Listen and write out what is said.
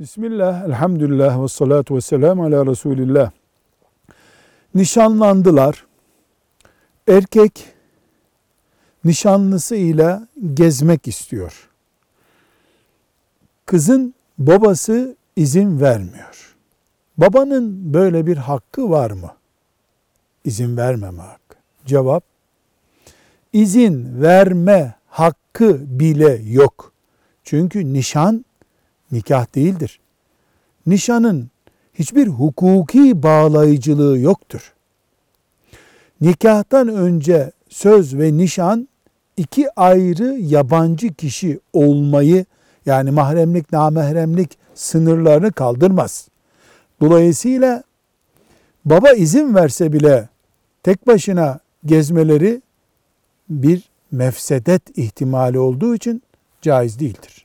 Bismillah, elhamdülillah ve salatu ve selamu ala Resulillah. Nişanlandılar. Erkek nişanlısı ile gezmek istiyor. Kızın babası izin vermiyor. Babanın böyle bir hakkı var mı? İzin vermeme hakkı. Cevap, izin verme hakkı bile yok. Çünkü nişan nikah değildir. Nişanın hiçbir hukuki bağlayıcılığı yoktur. Nikahtan önce söz ve nişan iki ayrı yabancı kişi olmayı, yani mahremlik, namahremlik sınırlarını kaldırmaz. Dolayısıyla baba izin verse bile tek başına gezmeleri bir mefsedet ihtimali olduğu için caiz değildir.